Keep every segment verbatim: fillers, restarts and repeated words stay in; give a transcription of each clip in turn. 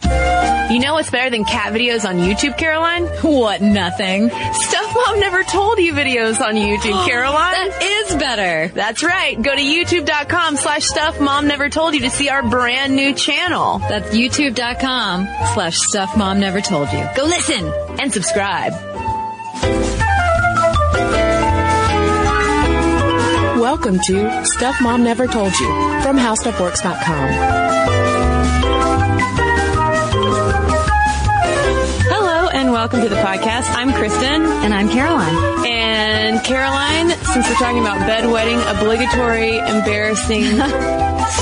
You know what's better than cat videos on YouTube, Caroline? What, nothing? Stuff Mom Never Told You videos on YouTube, Caroline. That is better. That's right. Go to youtube.com slash stuff mom never told you to see our brand new channel. That's youtube.com slash stuff mom never told you. Go listen and subscribe. Welcome to Stuff Mom Never Told You from how stuff works dot com. Welcome to the podcast. I'm Kristen. And I'm Caroline. And Caroline, since we're talking about bedwetting, obligatory, embarrassing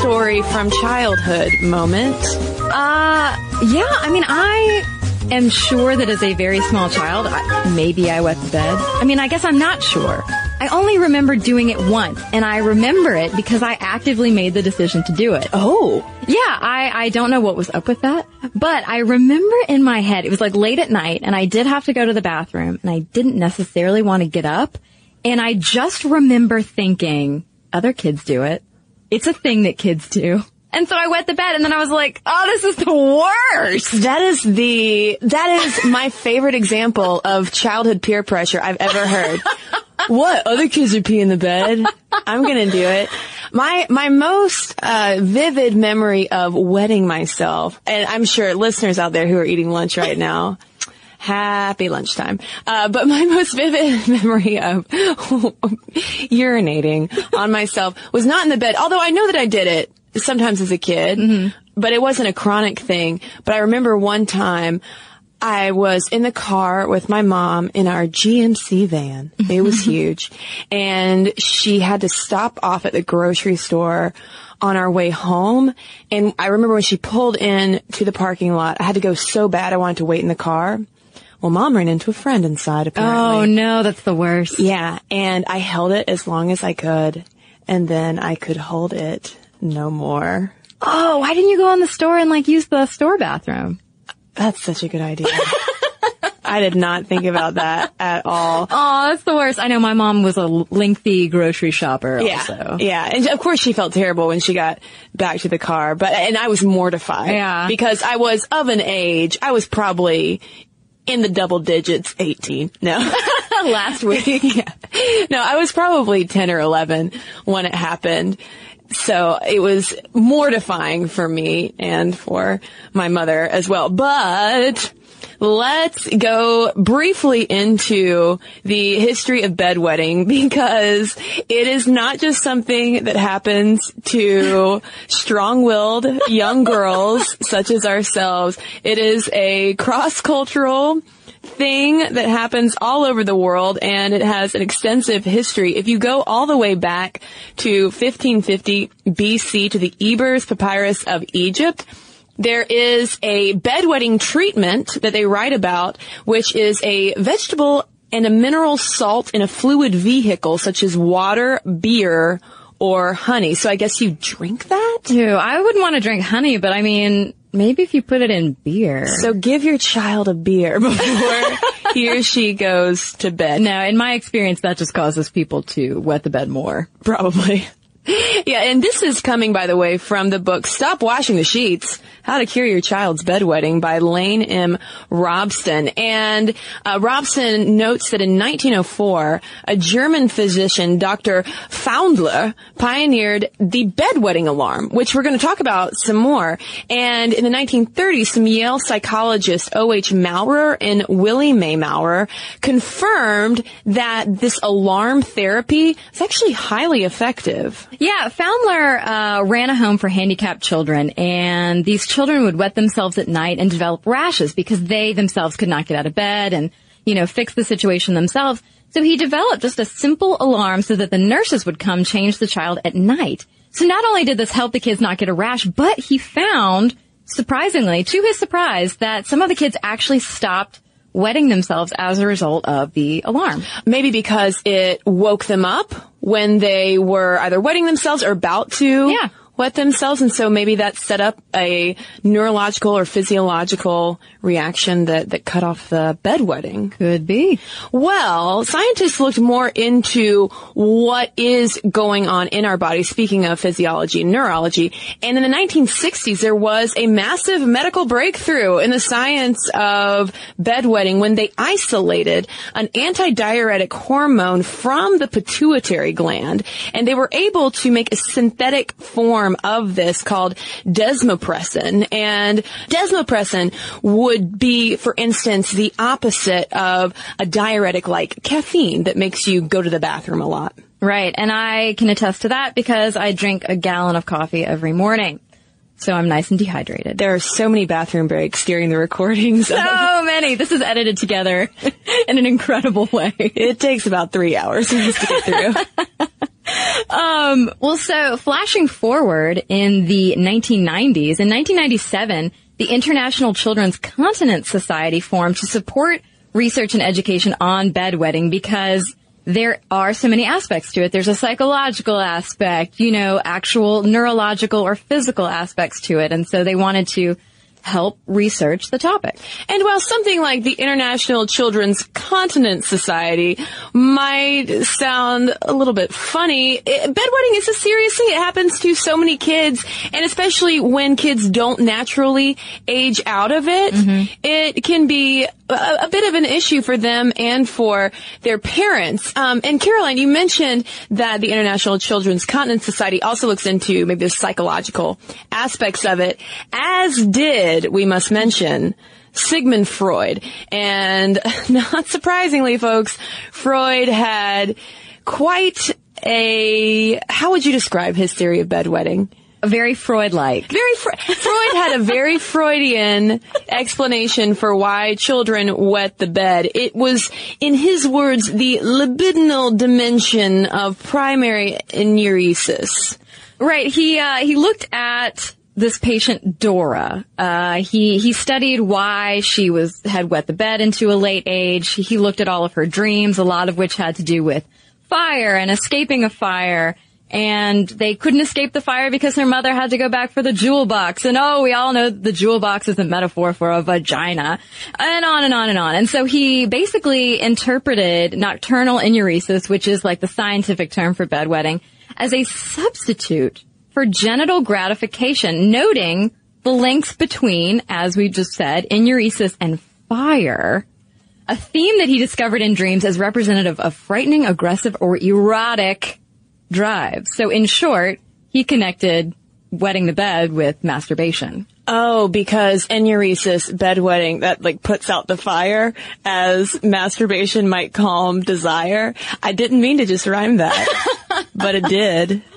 story from childhood moment. Uh, yeah, I mean, I am sure that as a very small child, I, maybe I wet the bed. I mean, I guess I'm not sure. I only remember doing it once, and I remember it because I actively made the decision to do it. Oh. Yeah, I, I don't know what was up with that, but I remember in my head, it was like late at night, and I did have to go to the bathroom, and I didn't necessarily want to get up, and I just remember thinking, other kids do it. It's a thing that kids do. And so I wet the bed, and then I was like, oh, this is the worst. That is the, that is my favorite example of childhood peer pressure I've ever heard. What? Other kids are peeing the bed? I'm gonna do it. My, my most, uh, vivid memory of wetting myself, and I'm sure listeners out there who are eating lunch right now, happy lunchtime. Uh, but my most vivid memory of urinating on myself was not in the bed, although I know that I did it sometimes as a kid, mm-hmm. but it wasn't a chronic thing. But I remember one time, I was in the car with my mom in our G M C van. It was huge. And she had to stop off at the grocery store on our way home. And I remember when she pulled in to the parking lot, I had to go so bad I wanted to wait in the car. Well, Mom ran into a friend inside, apparently. Oh, no, that's the worst. Yeah. And I held it as long as I could. And then I could hold it no more. Oh, why didn't you go in the store and, like, use the store bathroom? That's such a good idea. I did not think about that at all. Oh, that's the worst. I know my mom was a lengthy grocery shopper yeah, also. Yeah. And of course she felt terrible when she got back to the car, but, and I was mortified. Yeah. Because I was of an age, I was probably in the double digits, eighteen. No. Last week. Yeah. No, I was probably ten or eleven when it happened. So it was mortifying for me and for my mother as well. But let's go briefly into the history of bedwetting, because it is not just something that happens to strong-willed young girls such as ourselves. It is a cross-cultural thing that happens all over the world, and it has an extensive history. If you go all the way back to fifteen fifty B C to the Ebers Papyrus of Egypt, there is a bedwetting treatment that they write about, which is a vegetable and a mineral salt in a fluid vehicle, such as water, beer, or honey. So I guess you drink that? Ew, I wouldn't want to drink honey, but I mean... Maybe if you put it in beer. So give your child a beer before he or she goes to bed. Now, in my experience, that just causes people to wet the bed more. Probably. Yeah, and this is coming, by the way, from the book Stop Washing the Sheets, How to Cure Your Child's Bedwetting by Lane M. Robson. And uh, Robson notes that in nineteen oh four, a German physician, Doctor Foundler, pioneered the bedwetting alarm, which we're going to talk about some more. And in the nineteen thirties, some Yale psychologists, O H Maurer and Willie May Maurer, confirmed that this alarm therapy is actually highly effective. Yeah, Foundler uh, ran a home for handicapped children, and these children would wet themselves at night and develop rashes because they themselves could not get out of bed and, you know, fix the situation themselves. So he developed just a simple alarm so that the nurses would come change the child at night. So not only did this help the kids not get a rash, but he found, surprisingly, to his surprise, that some of the kids actually stopped wetting themselves as a result of the alarm. Maybe because it woke them up when they were either wetting themselves or about to yeah. wet themselves. And so maybe that set up a neurological or physiological reaction that, that cut off the bedwetting. Could be. Well, scientists looked more into what is going on in our body, speaking of physiology and neurology. And in the nineteen sixties, there was a massive medical breakthrough in the science of bedwetting when they isolated an antidiuretic hormone from the pituitary gland. And they were able to make a synthetic form of this called desmopressin. And desmopressin would be, for instance, the opposite of a diuretic like caffeine that makes you go to the bathroom a lot. Right. And I can attest to that because I drink a gallon of coffee every morning. So I'm nice and dehydrated. There are so many bathroom breaks during the recordings. So many. This is edited together in an incredible way. It takes about three hours for us to get through. Um, well, so flashing forward in the nineteen nineties, in nineteen ninety-seven, the International Children's Continence Society formed to support research and education on bedwetting because there are so many aspects to it. There's a psychological aspect, you know, actual neurological or physical aspects to it. And so they wanted to help research the topic. And while something like the International Children's Continence Society might sound a little bit funny, it, bedwetting is a serious thing. It happens to so many kids, and especially when kids don't naturally age out of it, mm-hmm. it can be a, a bit of an issue for them and for their parents. Um, and Caroline, you mentioned that the International Children's Continence Society also looks into maybe the psychological aspects of it, as did, we must mention, Sigmund Freud. And not surprisingly, folks, Freud had quite a, how would you describe his theory of bedwetting? A very Freud-like. Very Fre- Freud had a very Freudian explanation for why children wet the bed. It was, in his words, the libidinal dimension of primary enuresis. Right. He, uh, he looked at this patient, Dora. Uh, he, he studied why she was, had wet the bed into a late age. He looked at all of her dreams, a lot of which had to do with fire and escaping a fire. And they couldn't escape the fire because her mother had to go back for the jewel box. And oh, we all know the jewel box is a metaphor for a vagina. And on and on and on. And so he basically interpreted nocturnal enuresis, which is like the scientific term for bedwetting, as a substitute for genital gratification, noting the links between, as we just said, enuresis and fire, a theme that he discovered in dreams as representative of frightening, aggressive, or erotic drives. So in short, he connected wetting the bed with masturbation. Oh, because enuresis, bedwetting, that like puts out the fire as masturbation might calm desire. I didn't mean to just rhyme that, but it did.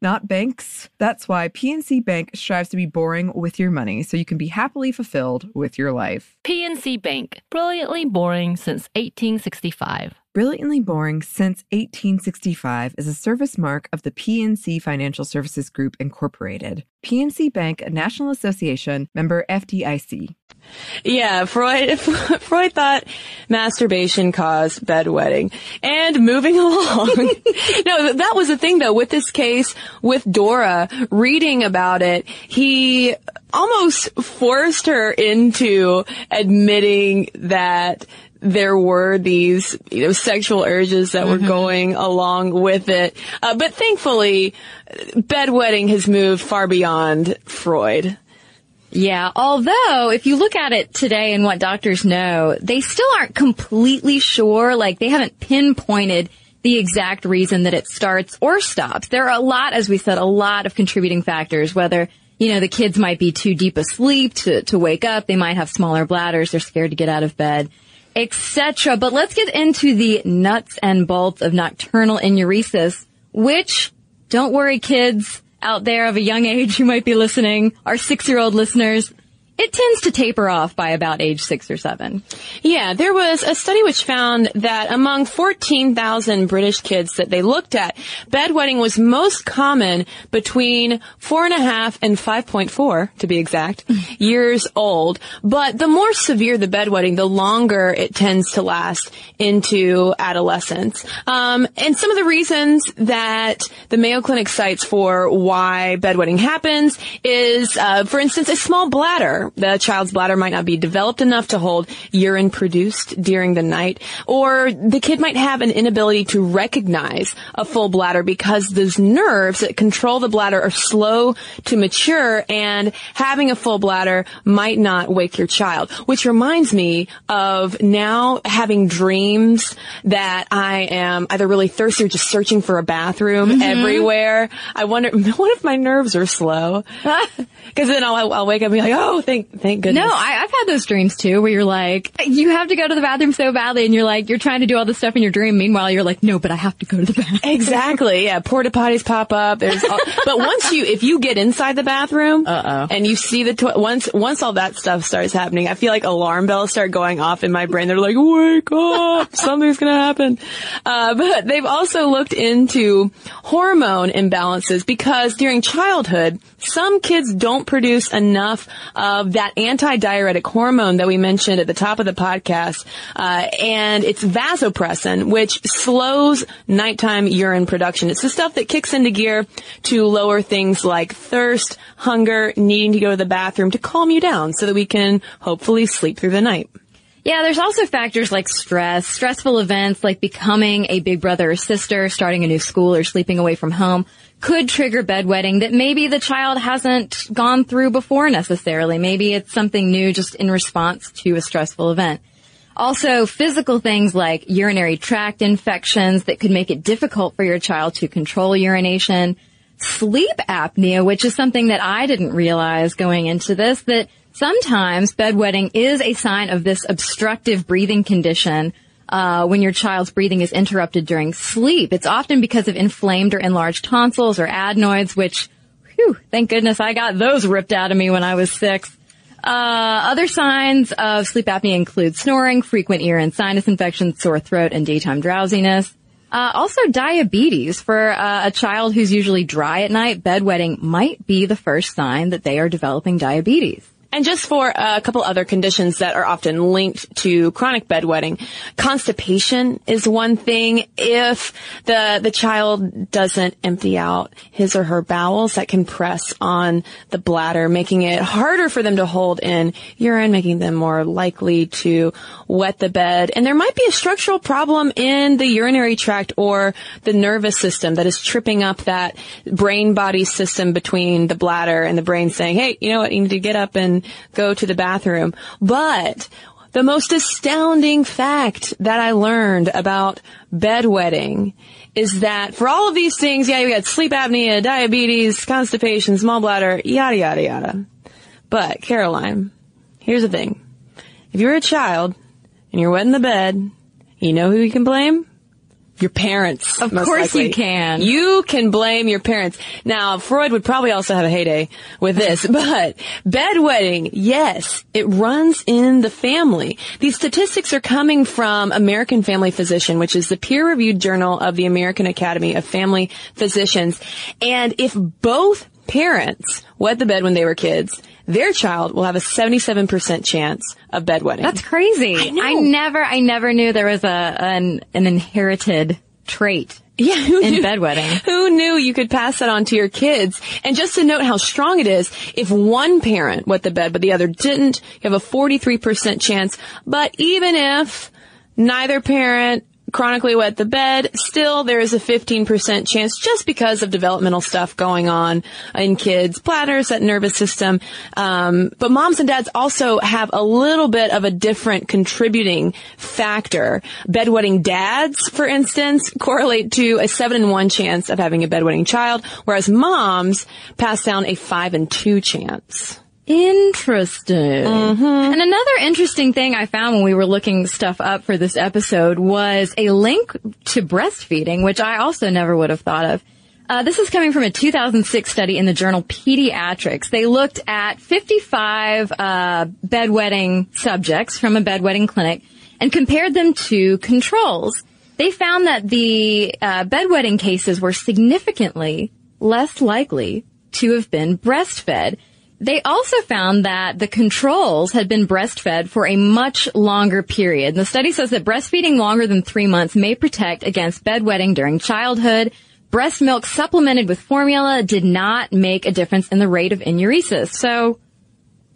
not banks. That's why P N C Bank strives to be boring with your money so you can be happily fulfilled with your life. P N C Bank, brilliantly boring since eighteen sixty-five. Brilliantly Boring Since eighteen sixty-five is a service mark of the P N C Financial Services Group, Incorporated. P N C Bank, a National Association, member F D I C. Yeah, Freud, Freud thought masturbation caused bedwetting. And moving along. No, that was the thing, though, with this case, with Dora, reading about it, he almost forced her into admitting that there were these, you know, sexual urges that were mm-hmm. going along with it. Uh, but thankfully, bedwetting has moved far beyond Freud. Yeah, although if you look at it today and what doctors know, they still aren't completely sure. Like, they haven't pinpointed the exact reason that it starts or stops. There are a lot, as we said, a lot of contributing factors, whether, you know, the kids might be too deep asleep to, to wake up. They might have smaller bladders. They're scared to get out of bed, et cetera. But let's get into the nuts and bolts of nocturnal enuresis, which, don't worry, kids out there of a young age who might be listening, our six-year-old listeners, it tends to taper off by about age six or seven. Yeah, there was a study which found that among fourteen thousand British kids that they looked at, bedwetting was most common between four and a half and five point four, to be exact, years old. But the more severe the bedwetting, the longer it tends to last into adolescence. Um, and some of the reasons that the Mayo Clinic cites for why bedwetting happens is, uh, for instance, a small bladder. The child's bladder might not be developed enough to hold urine produced during the night, or the kid might have an inability to recognize a full bladder because those nerves that control the bladder are slow to mature, and having a full bladder might not wake your child. Which reminds me of now having dreams that I am either really thirsty or just searching for a bathroom mm-hmm. everywhere. I wonder, what if my nerves are slow? Because then I'll, I'll wake up and be like, oh, thank Thank goodness. No, I, I've had those dreams, too, where you're like, you have to go to the bathroom so badly, and you're like, you're trying to do all this stuff in your dream. Meanwhile, you're like, no, but I have to go to the bathroom. Exactly, yeah. Porta potties pop up. There's all, but once you, if you get inside the bathroom, uh-oh, and you see the, to- once once all that stuff starts happening, I feel like alarm bells start going off in my brain. They're like, wake up, something's going to happen. Uh, but they've also looked into hormone imbalances, because during childhood, some kids don't produce enough of that antidiuretic hormone that we mentioned at the top of the podcast, uh, and it's vasopressin, which slows nighttime urine production. It's the stuff that kicks into gear to lower things like thirst, hunger, needing to go to the bathroom, to calm you down so that we can hopefully sleep through the night. Yeah, there's also factors like stress, stressful events like becoming a big brother or sister, starting a new school, or sleeping away from home could trigger bedwetting that maybe the child hasn't gone through before necessarily. Maybe it's something new just in response to a stressful event. Also, physical things like urinary tract infections that could make it difficult for your child to control urination. Sleep apnea, which is something that I didn't realize going into this, that sometimes bedwetting is a sign of this obstructive breathing condition uh, when your child's breathing is interrupted during sleep. It's often because of inflamed or enlarged tonsils or adenoids, which, whew, thank goodness I got those ripped out of me when I was six. Uh, other signs of sleep apnea include snoring, frequent ear and sinus infections, sore throat, and daytime drowsiness. Uh, also diabetes. For uh, a child who's usually dry at night, bedwetting might be the first sign that they are developing diabetes. And just for a couple other conditions that are often linked to chronic bedwetting, constipation is one thing. If the the child doesn't empty out his or her bowels, that can press on the bladder, making it harder for them to hold in urine, making them more likely to wet the bed. And there might be a structural problem in the urinary tract or the nervous system that is tripping up that brain-body system between the bladder and the brain, saying, hey, you know what, you need to get up and go to the bathroom. But the most astounding fact that I learned about bedwetting is that for all of these things, yeah, you got sleep apnea, diabetes, constipation, small bladder, yada, yada, yada. But, Caroline, here's the thing. If you're a child and you're wet in the bed, you know who you can blame? Your parents. Of course you can. You can blame your parents. Now, Freud would probably also have a heyday with this, but bedwetting, yes, it runs in the family. These statistics are coming from American Family Physician, which is the peer-reviewed journal of the American Academy of Family Physicians. And if both parents wet the bed when they were kids, their child will have a seventy-seven percent chance of bedwetting. That's crazy. I, I never, I never knew there was a an, an inherited trait. Yeah, who in knew, bedwetting. Who knew you could pass that on to your kids? And just to note how strong it is, if one parent wet the bed but the other didn't, you have a forty-three percent chance. But even if neither parent chronically wet the bed, still there is a fifteen percent chance, just because of developmental stuff going on in kids' bladders, that nervous system. Um, but moms and dads also have a little bit of a different contributing factor. Bedwetting dads, for instance, correlate to a seven in one chance of having a bedwetting child, whereas moms pass down a five in two chance. Interesting. Mm-hmm. And another interesting thing I found when we were looking stuff up for this episode was a link to breastfeeding, which I also never would have thought of. Uh, this is coming from a two thousand six study in the journal Pediatrics. They looked at fifty-five uh, bedwetting subjects from a bedwetting clinic and compared them to controls. They found that the uh, bedwetting cases were significantly less likely to have been breastfed. They also found that the controls had been breastfed for a much longer period. And the study says that breastfeeding longer than three months may protect against bedwetting during childhood. Breast milk supplemented with formula did not make a difference in the rate of enuresis. So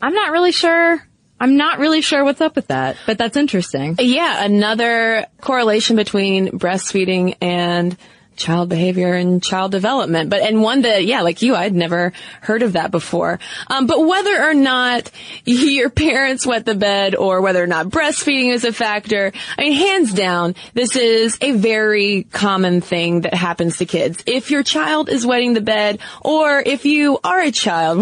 I'm not really sure. I'm not really sure what's up with that, but that's interesting. Yeah, another correlation between breastfeeding and child behavior and child development. But, and one that, yeah, like you, I'd never heard of that before. Um, but whether or not your parents wet the bed or whether or not breastfeeding is a factor, I mean, hands down, this is a very common thing that happens to kids. If your child is wetting the bed, or if you are a child,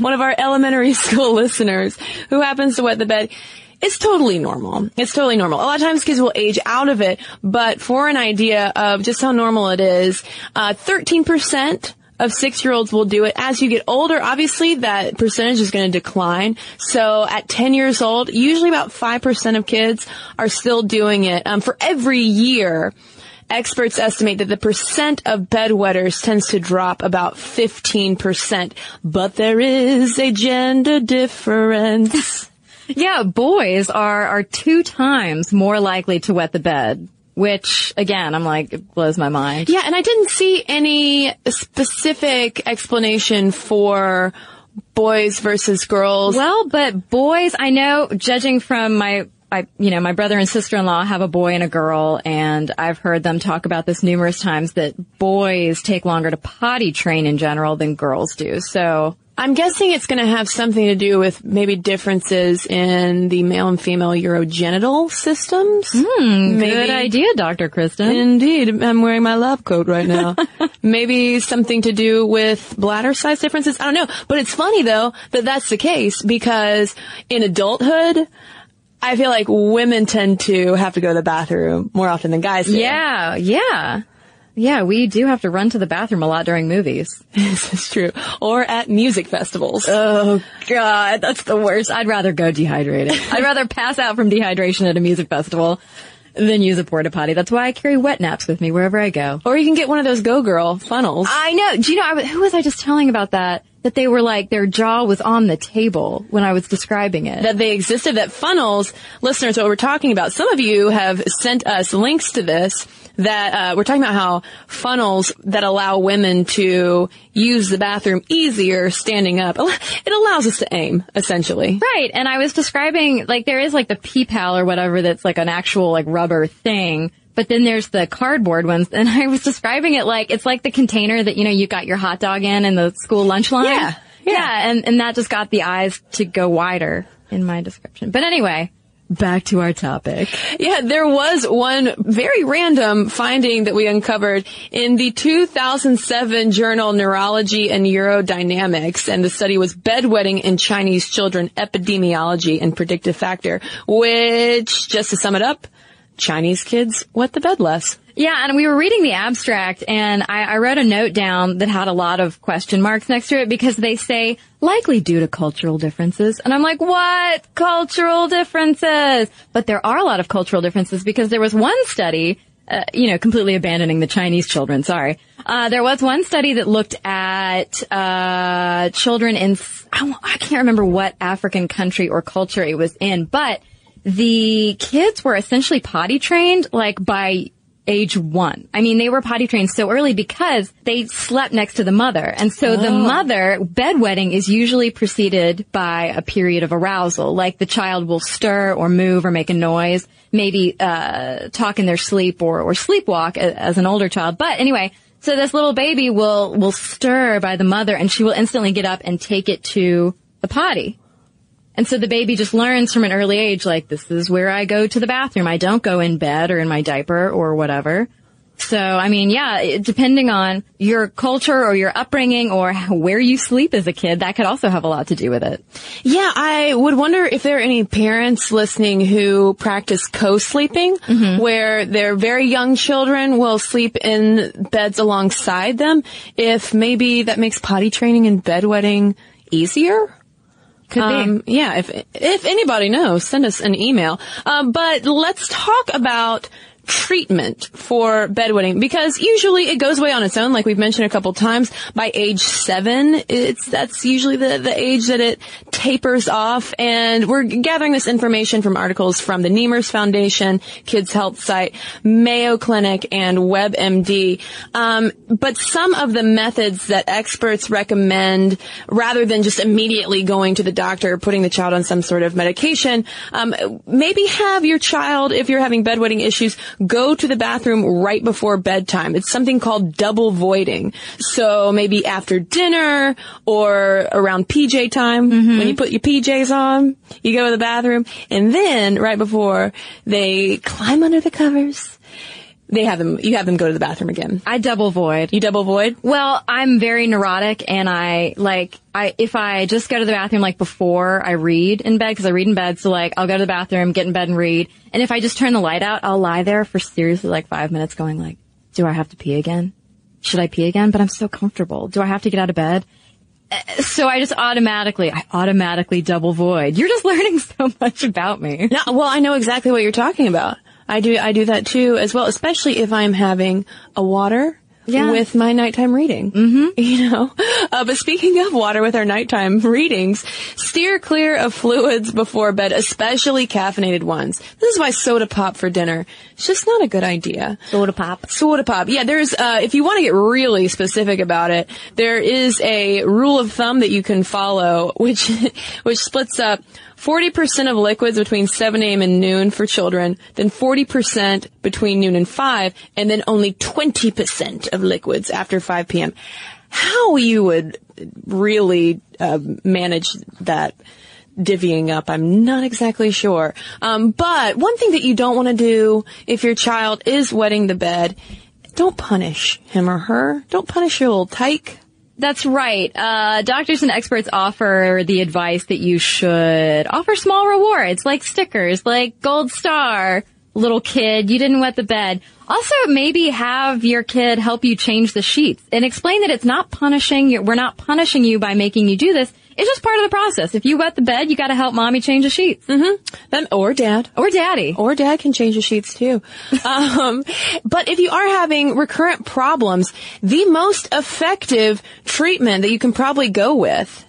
one of our elementary school listeners who happens to wet the bed, it's totally normal. It's totally normal. A lot of times kids will age out of it, but for an idea of just how normal it is, uh, thirteen percent of six-year-olds will do it. As you get older, obviously, that percentage is going to decline. So at ten years old, usually about five percent of kids are still doing it. Um, for every year, experts estimate that the percent of bedwetters tends to drop about fifteen percent. But there is a gender difference. Yeah, boys are, are two times more likely to wet the bed, which, again, I'm like, it blows my mind. Yeah, and I didn't see any specific explanation for boys versus girls. Well, but boys, I know, judging from my, I, you know, my brother and sister-in-law have a boy and a girl, and I've heard them talk about this numerous times, that boys take longer to potty train in general than girls do, so I'm guessing it's going to have something to do with maybe differences in the male and female urogenital systems. Mm, good idea, Doctor Kristen. Indeed. I'm wearing my lab coat right now. Maybe something to do with bladder size differences. I don't know. But it's funny, though, that that's the case, because in adulthood, I feel like women tend to have to go to the bathroom more often than guys do. Yeah, yeah. Yeah, we do have to run to the bathroom a lot during movies. This is true. Or at music festivals. Oh, God, that's the worst. I'd rather go dehydrated. I'd rather pass out from dehydration at a music festival than use a porta potty. That's why I carry wet naps with me wherever I go. Or you can get one of those Go-Girl funnels. I know. Do you know, I was, who was I just telling about that? That they were like, their jaw was on the table when I was describing it. That they existed, that funnels, listeners, what we're talking about. Some of you have sent us links to this, that uh, we're talking about how funnels that allow women to use the bathroom easier standing up. It allows us to aim, essentially. Right, and I was describing, like, there is like the P-Pal or whatever that's like an actual like rubber thing. But then there's the cardboard ones, and I was describing it like, it's like the container that, you know, you got your hot dog in in the school lunch line. Yeah. Yeah, yeah and, and that just got the eyes to go wider in my description. But anyway, back to our topic. Yeah, there was one very random finding that we uncovered in the two thousand seven journal Neurology and Neurodynamics, and the study was Bedwetting in Chinese Children, Epidemiology and Predictive Factor, which, just to sum it up, Chinese kids wet the bed less. Yeah, and we were reading the abstract, and I, I wrote a note down that had a lot of question marks next to it because they say, likely due to cultural differences. And I'm like, what? Cultural differences? But there are a lot of cultural differences because there was one study, uh, you know, completely abandoning the Chinese children, sorry. Uh, there was one study that looked at uh children in, I, I can't remember what African country or culture it was in, but the kids were essentially potty trained, like, by age one. I mean, they were potty trained so early because they slept next to the mother. And so oh. the mother, bedwetting is usually preceded by a period of arousal. Like, the child will stir or move or make a noise, maybe uh talk in their sleep or, or sleepwalk as an older child. But anyway, so this little baby will, will stir by the mother, and she will instantly get up and take it to the potty. And so the baby just learns from an early age, like, this is where I go to the bathroom. I don't go in bed or in my diaper or whatever. So, I mean, yeah, depending on your culture or your upbringing or where you sleep as a kid, that could also have a lot to do with it. Yeah, I would wonder if there are any parents listening who practice co-sleeping, mm-hmm. where their very young children will sleep in beds alongside them, if maybe that makes potty training and bedwetting easier. Could um, be. Yeah, if if anybody knows, send us an email. Um, but let's talk about treatment for bedwetting, because usually it goes away on its own, like we've mentioned a couple times. By age seven, it's that's usually the, the age that it tapers off. And we're gathering this information from articles from the Niemers Foundation, Kids Health Site, Mayo Clinic, and WebMD. Um, but some of the methods that experts recommend, rather than just immediately going to the doctor or putting the child on some sort of medication, um, maybe have your child, if you're having bedwetting issues, go to the bathroom right before bedtime. It's something called double voiding. So maybe after dinner or around P J time, mm-hmm. when you put your P Js on, you go to the bathroom, and then right before they climb under the covers, they have them, you have them go to the bathroom again. I double void. You double void? Well, I'm very neurotic, and I, like, I, if I just go to the bathroom, like, before I read in bed, because I read in bed, so, like, I'll go to the bathroom, get in bed and read. And if I just turn the light out, I'll lie there for seriously, like, five minutes going, like, do I have to pee again? Should I pee again? But I'm so comfortable. Do I have to get out of bed? So I just automatically, I automatically double void. You're just learning so much about me. No, well, I know exactly what you're talking about. I do, I do that too as well, especially if I'm having a water yeah. with my nighttime reading. Mm-hmm. You know, uh, but speaking of water with our nighttime readings, steer clear of fluids before bed, especially caffeinated ones. This is why soda pop for dinner is just not a good idea. Soda pop. Soda pop. Yeah, there's, uh, if you want to get really specific about it, there is a rule of thumb that you can follow, which, which splits up forty percent of liquids between seven a.m. and noon for children, then forty percent between noon and five, and then only twenty percent of liquids after five p.m. How you would really uh, manage that divvying up, I'm not exactly sure. Um, but one thing that you don't want to do if your child is wetting the bed, don't punish him or her. Don't punish your little tyke. That's right. Uh, doctors and experts offer the advice that you should offer small rewards, like stickers, like Gold Star, little kid, you didn't wet the bed. Also, maybe have your kid help you change the sheets and explain that it's not punishing you. We're not punishing you by making you do this. It's just part of the process. If you wet the bed, you got to help mommy change the sheets. Mm-hmm. Then, or dad. Or daddy. Or dad can change the sheets, too. um, but if you are having recurrent problems, the most effective treatment that you can probably go with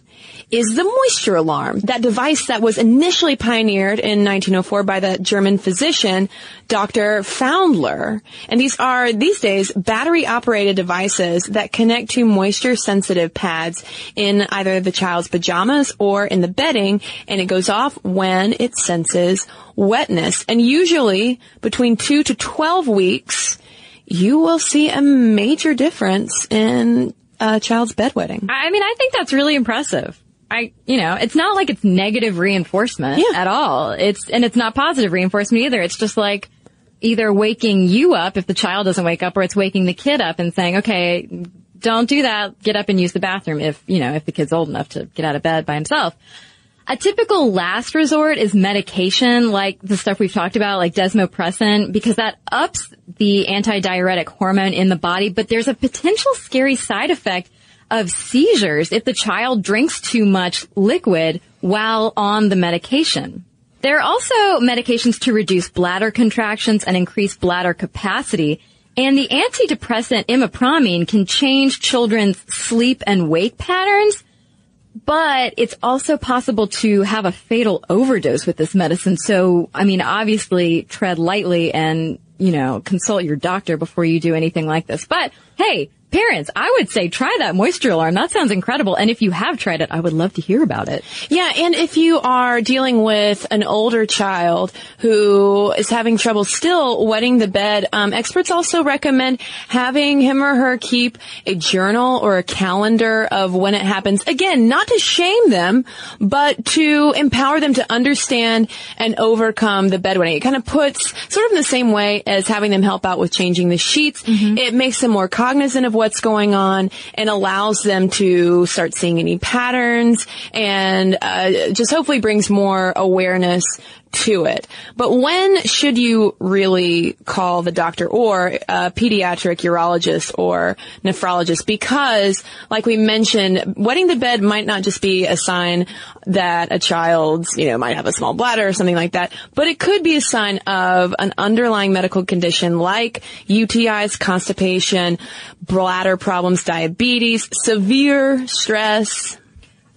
is the moisture alarm, that device that was initially pioneered in nineteen oh four by the German physician, Doctor Foundler. And these are, these days, battery-operated devices that connect to moisture-sensitive pads in either the child's pajamas or in the bedding, and it goes off when it senses wetness. And usually, between two to twelve weeks, you will see a major difference in a child's bedwetting. I mean, I think that's really impressive. I, you know, it's not like it's negative reinforcement yeah. at all. It's, and it's not positive reinforcement either. It's just like either waking you up if the child doesn't wake up, or it's waking the kid up and saying, okay, don't do that. Get up and use the bathroom if, you know, if the kid's old enough to get out of bed by himself. A typical last resort is medication, like the stuff we've talked about, like desmopressin, because that ups the antidiuretic hormone in the body. But there's a potential scary side effect of seizures if the child drinks too much liquid while on the medication. There are also medications to reduce bladder contractions and increase bladder capacity, and the antidepressant imipramine can change children's sleep and wake patterns, but it's also possible to have a fatal overdose with this medicine. So, I mean, obviously, tread lightly and, you know, consult your doctor before you do anything like this. But, hey, parents, I would say try that moisture alarm. That sounds incredible. And if you have tried it, I would love to hear about it. Yeah, and if you are dealing with an older child who is having trouble still wetting the bed, um, experts also recommend having him or her keep a journal or a calendar of when it happens. Again, not to shame them, but to empower them to understand and overcome the bedwetting. It kind of puts, sort of in the same way as having them help out with changing the sheets, mm-hmm. it makes them more cognizant of what's going on and allows them to start seeing any patterns and uh, just hopefully brings more awareness to it. But when should you really call the doctor or a pediatric urologist or nephrologist? Because, like we mentioned, wetting the bed might not just be a sign that a child, you know, might have a small bladder or something like that, but it could be a sign of an underlying medical condition like U T Is, constipation, bladder problems, diabetes, severe stress.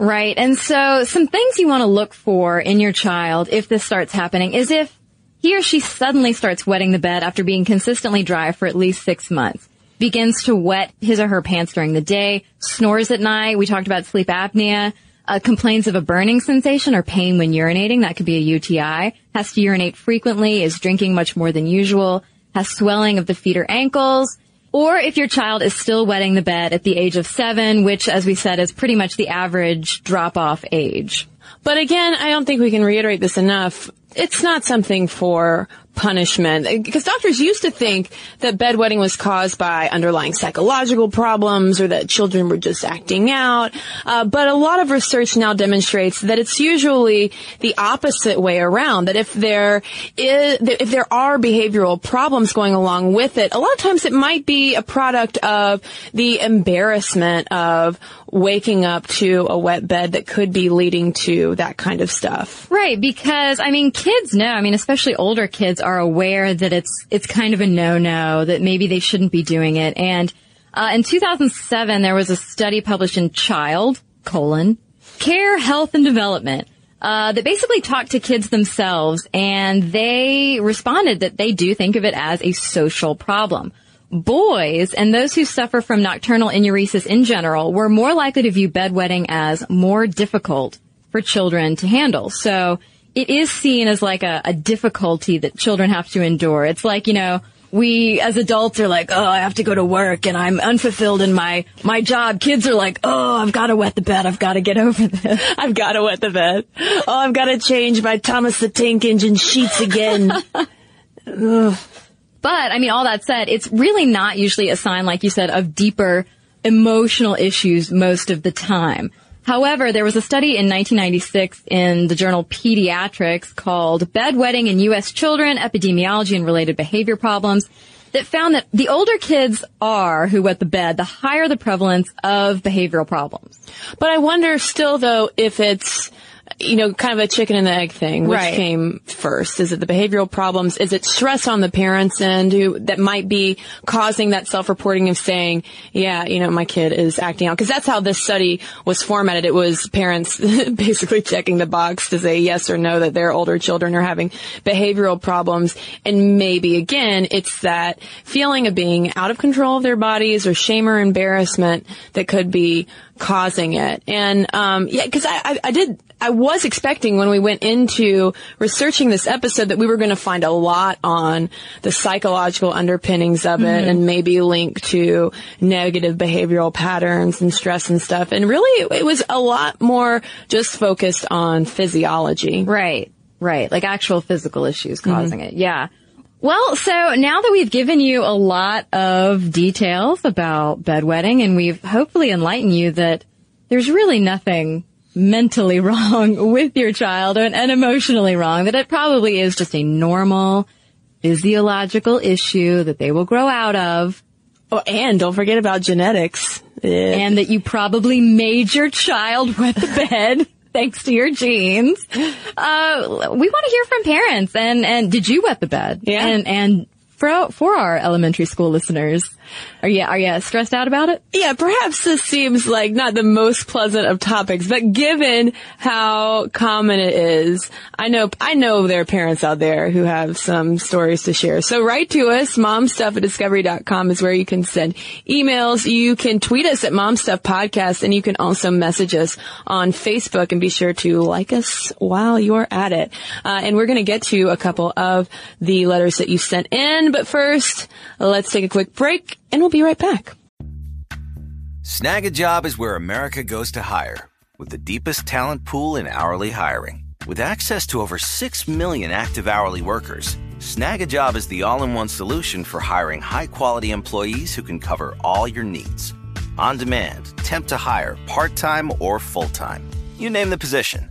Right. And so some things you want to look for in your child if this starts happening is if he or she suddenly starts wetting the bed after being consistently dry for at least six months, begins to wet his or her pants during the day, snores at night. We talked about sleep apnea, uh, complains of a burning sensation or pain when urinating. That could be a U T I. Has to urinate frequently, is drinking much more than usual, has swelling of the feet or ankles. Or if your child is still wetting the bed at the age of seven, which, as we said, is pretty much the average drop-off age. But again, I don't think we can reiterate this enough. It's not something for punishment, because doctors used to think that bedwetting was caused by underlying psychological problems or that children were just acting out. Uh, but a lot of research now demonstrates that it's usually the opposite way around, that if there is, if there are behavioral problems going along with it, a lot of times it might be a product of the embarrassment of waking up to a wet bed that could be leading to that kind of stuff. Right, because, I mean, kids know, I mean, especially older kids are aware that it's it's kind of a no-no, that maybe they shouldn't be doing it. And uh, in two thousand seven, there was a study published in Child, colon, Care, Health, and Development uh, that basically talked to kids themselves, and they responded that they do think of it as a social problem. Boys and those who suffer from nocturnal enuresis in general were more likely to view bedwetting as more difficult for children to handle. So it is seen as like a, a difficulty that children have to endure. It's like, you know, we as adults are like, oh, I have to go to work and I'm unfulfilled in my, my job. Kids are like, oh, I've got to wet the bed. I've got to get over this. I've got to wet the bed. Oh, I've got to change my Thomas the Tank Engine sheets again. Ugh. But, I mean, all that said, it's really not usually a sign, like you said, of deeper emotional issues most of the time. However, there was a study in nineteen ninety-six in the journal Pediatrics called Bedwetting in U S Children, Epidemiology and Related Behavior Problems that found that the older kids are who wet the bed, the higher the prevalence of behavioral problems. But I wonder still, though, if it's, you know, kind of a chicken and the egg thing, which right. came first. Is it the behavioral problems? Is it stress on the parents' end who, that might be causing that self-reporting of saying, yeah, you know, my kid is acting out? Because that's how this study was formatted. It was parents basically checking the box to say yes or no that their older children are having behavioral problems. And maybe, again, it's that feeling of being out of control of their bodies or shame or embarrassment that could be causing it. And, um, yeah, because I, I, I did... I was expecting when we went into researching this episode that we were going to find a lot on the psychological underpinnings of it mm-hmm. and maybe link to negative behavioral patterns and stress and stuff. And really, it was a lot more just focused on physiology. Right, right. Like actual physical issues causing mm-hmm. it. Yeah. Well, so now that we've given you a lot of details about bedwetting and we've hopefully enlightened you that there's really nothing mentally wrong with your child and, and emotionally wrong, that it probably is just a normal physiological issue that they will grow out of. Oh, and don't forget about genetics. Yeah. And that you probably made your child wet the bed thanks to your genes. Uh, we want to hear from parents. And, and did you wet the bed? Yeah. And, and for, for our elementary school listeners, Are you, are you stressed out about it? Yeah, perhaps this seems like not the most pleasant of topics, but given how common it is, I know, I know there are parents out there who have some stories to share. So write to us. Mom Stuff at Discovery dot com is where you can send emails. You can tweet us at MomStuffPodcast, and you can also message us on Facebook, and be sure to like us while you're at it. Uh, and we're going to get to a couple of the letters that you sent in, but first, let's take a quick break. And we'll be right back. Snag a Job is where America goes to hire, with the deepest talent pool in hourly hiring. With access to over six million active hourly workers, Snag a Job is the all-in-one solution for hiring high-quality employees who can cover all your needs. On demand, temp to hire, part-time or full-time. You name the position.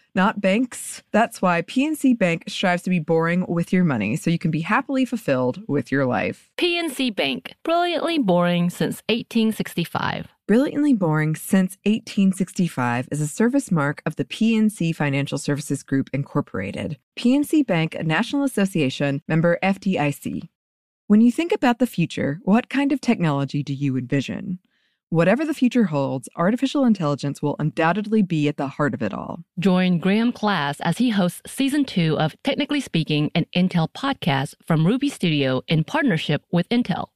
not banks. That's why P N C Bank strives to be boring with your money so you can be happily fulfilled with your life. P N C Bank, brilliantly boring since eighteen sixty-five. Brilliantly Boring Since eighteen sixty-five is a service mark of the P N C Financial Services Group, Incorporated. P N C Bank, a National Association, member F D I C. When you think about the future, what kind of technology do you envision? Whatever the future holds, artificial intelligence will undoubtedly be at the heart of it all. Join Graham Class as he hosts Season two of Technically Speaking, an Intel podcast from Ruby Studio in partnership with Intel.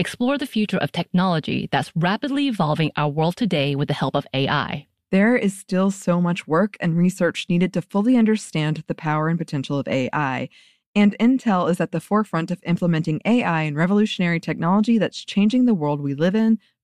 Explore the future of technology that's rapidly evolving our world today with the help of A I. There is still so much work and research needed to fully understand the power and potential of A I, and Intel is at the forefront of implementing A I and revolutionary technology that's changing the world we live in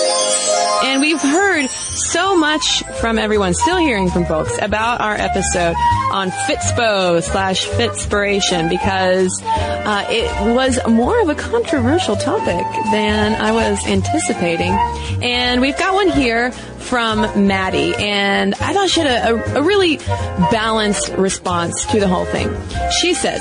And we've heard so much from everyone, still hearing from folks, about our episode on Fitspo slash Fitspiration, because uh, it was more of a controversial topic than I was anticipating. And we've got one here from Maddie, and I thought she had a, a, a really balanced response to the whole thing. She says,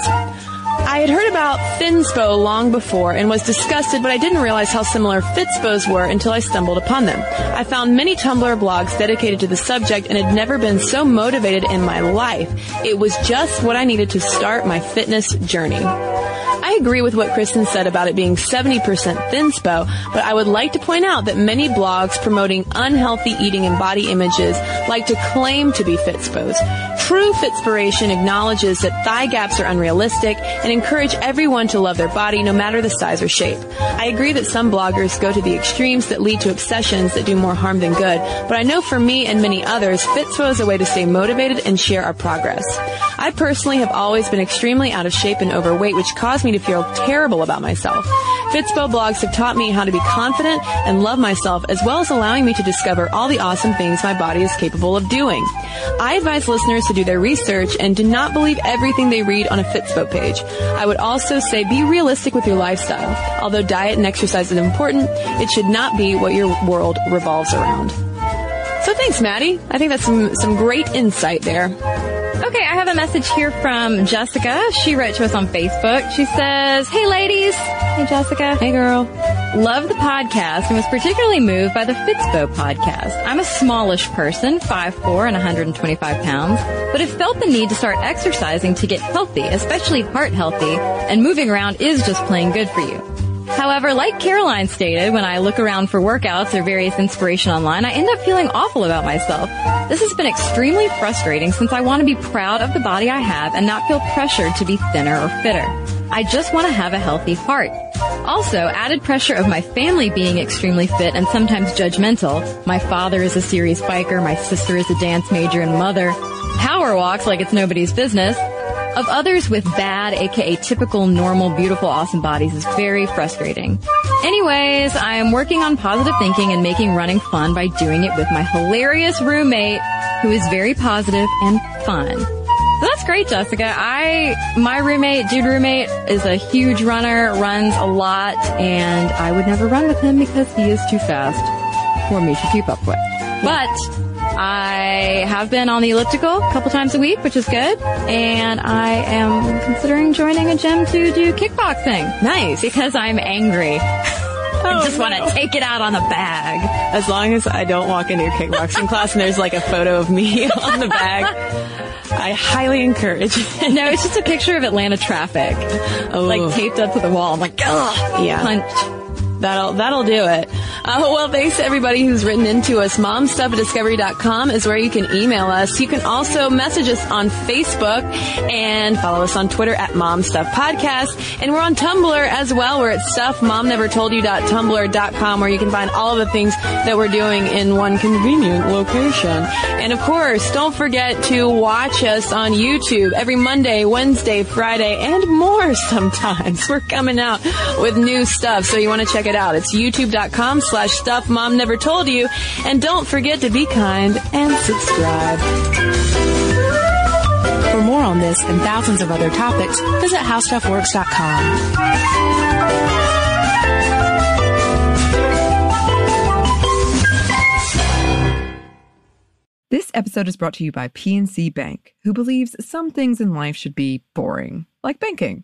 I had heard about Finspo long before and was disgusted, but I didn't realize how similar Fitspos were until I stumbled upon them. I found many Tumblr blogs dedicated to the subject and had never been so motivated in my life. It was just what I needed to start my fitness journey. I agree with what Kristen said about it being seventy percent Finspo, but I would like to point out that many blogs promoting unhealthy eating and body images like to claim to be Fitspos. True Fitspiration acknowledges that thigh gaps are unrealistic and encourage everyone to love their body no matter the size or shape. I agree that some bloggers go to the extremes that lead to obsessions that do more harm than good, but I know for me and many others, Fitspo is a way to stay motivated and share our progress. I personally have always been extremely out of shape and overweight, which caused me to feel terrible about myself. Fitspo blogs have taught me how to be confident and love myself, as well as allowing me to discover all the awesome things my body is capable of doing. I advise listeners to do their research and do not believe everything they read on a Fitspo page. I would also say be realistic with your lifestyle. Although diet and exercise is important, it should not be what your world revolves around. So thanks, Maddie. I think that's some, some great insight there. Okay, I have a message here from Jessica. She wrote to us on Facebook. She says, hey, ladies. Hey, Jessica. Hey, girl. Love the podcast and was particularly moved by the Fitspo podcast. I'm a smallish person, five foot four and one hundred twenty-five pounds, but have felt the need to start exercising to get healthy, especially heart healthy, and moving around is just plain good for you. However, like Caroline stated, when I look around for workouts or various inspiration online, I end up feeling awful about myself. This has been extremely frustrating since I want to be proud of the body I have and not feel pressured to be thinner or fitter. I just want to have a healthy heart. Also, added pressure of my family being extremely fit and sometimes judgmental. My father is a serious biker, my sister is a dance major, and mother power walks like it's nobody's business. Of others with bad, aka typical, normal, beautiful, awesome bodies is very frustrating. Anyways, I am working on positive thinking and making running fun by doing it with my hilarious roommate, who is very positive and fun. So that's great, Jessica. I, my roommate, dude roommate, is a huge runner, runs a lot, and I would never run with him because he is too fast for me to keep up with. But I have been on the elliptical a couple times a week, which is good. And I am considering joining a gym to do kickboxing. Nice. Because I'm angry. Oh, I just no. want to take it out on the bag. As long as I don't walk into your kickboxing class and there's like a photo of me on the bag, I highly encourage it. No, it's just a picture of Atlanta traffic. Oh. Like taped up to the wall. I'm like, ugh. Yeah. Punch. That'll, that'll do it. Uh, well, thanks to everybody who's written into us. Mom Stuff at Discovery dot com is where you can email us. You can also message us on Facebook and follow us on Twitter at Mom Stuff Podcast. And we're on Tumblr as well. We're at Stuff Mom Never Told You dot Tumblr dot com, where you can find all of the things that we're doing in one convenient location. And of course, don't forget to watch us on YouTube every Monday, Wednesday, Friday, and more sometimes. We're coming out with new stuff, so you want to check it out. It's youtube.com slash stuff mom never told you. And don't forget to be kind and subscribe. For more on this and thousands of other topics, visit How Stuff Works dot com. This episode is brought to you by P N C Bank, who believes some things in life should be boring, like banking.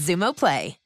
Xumo Play.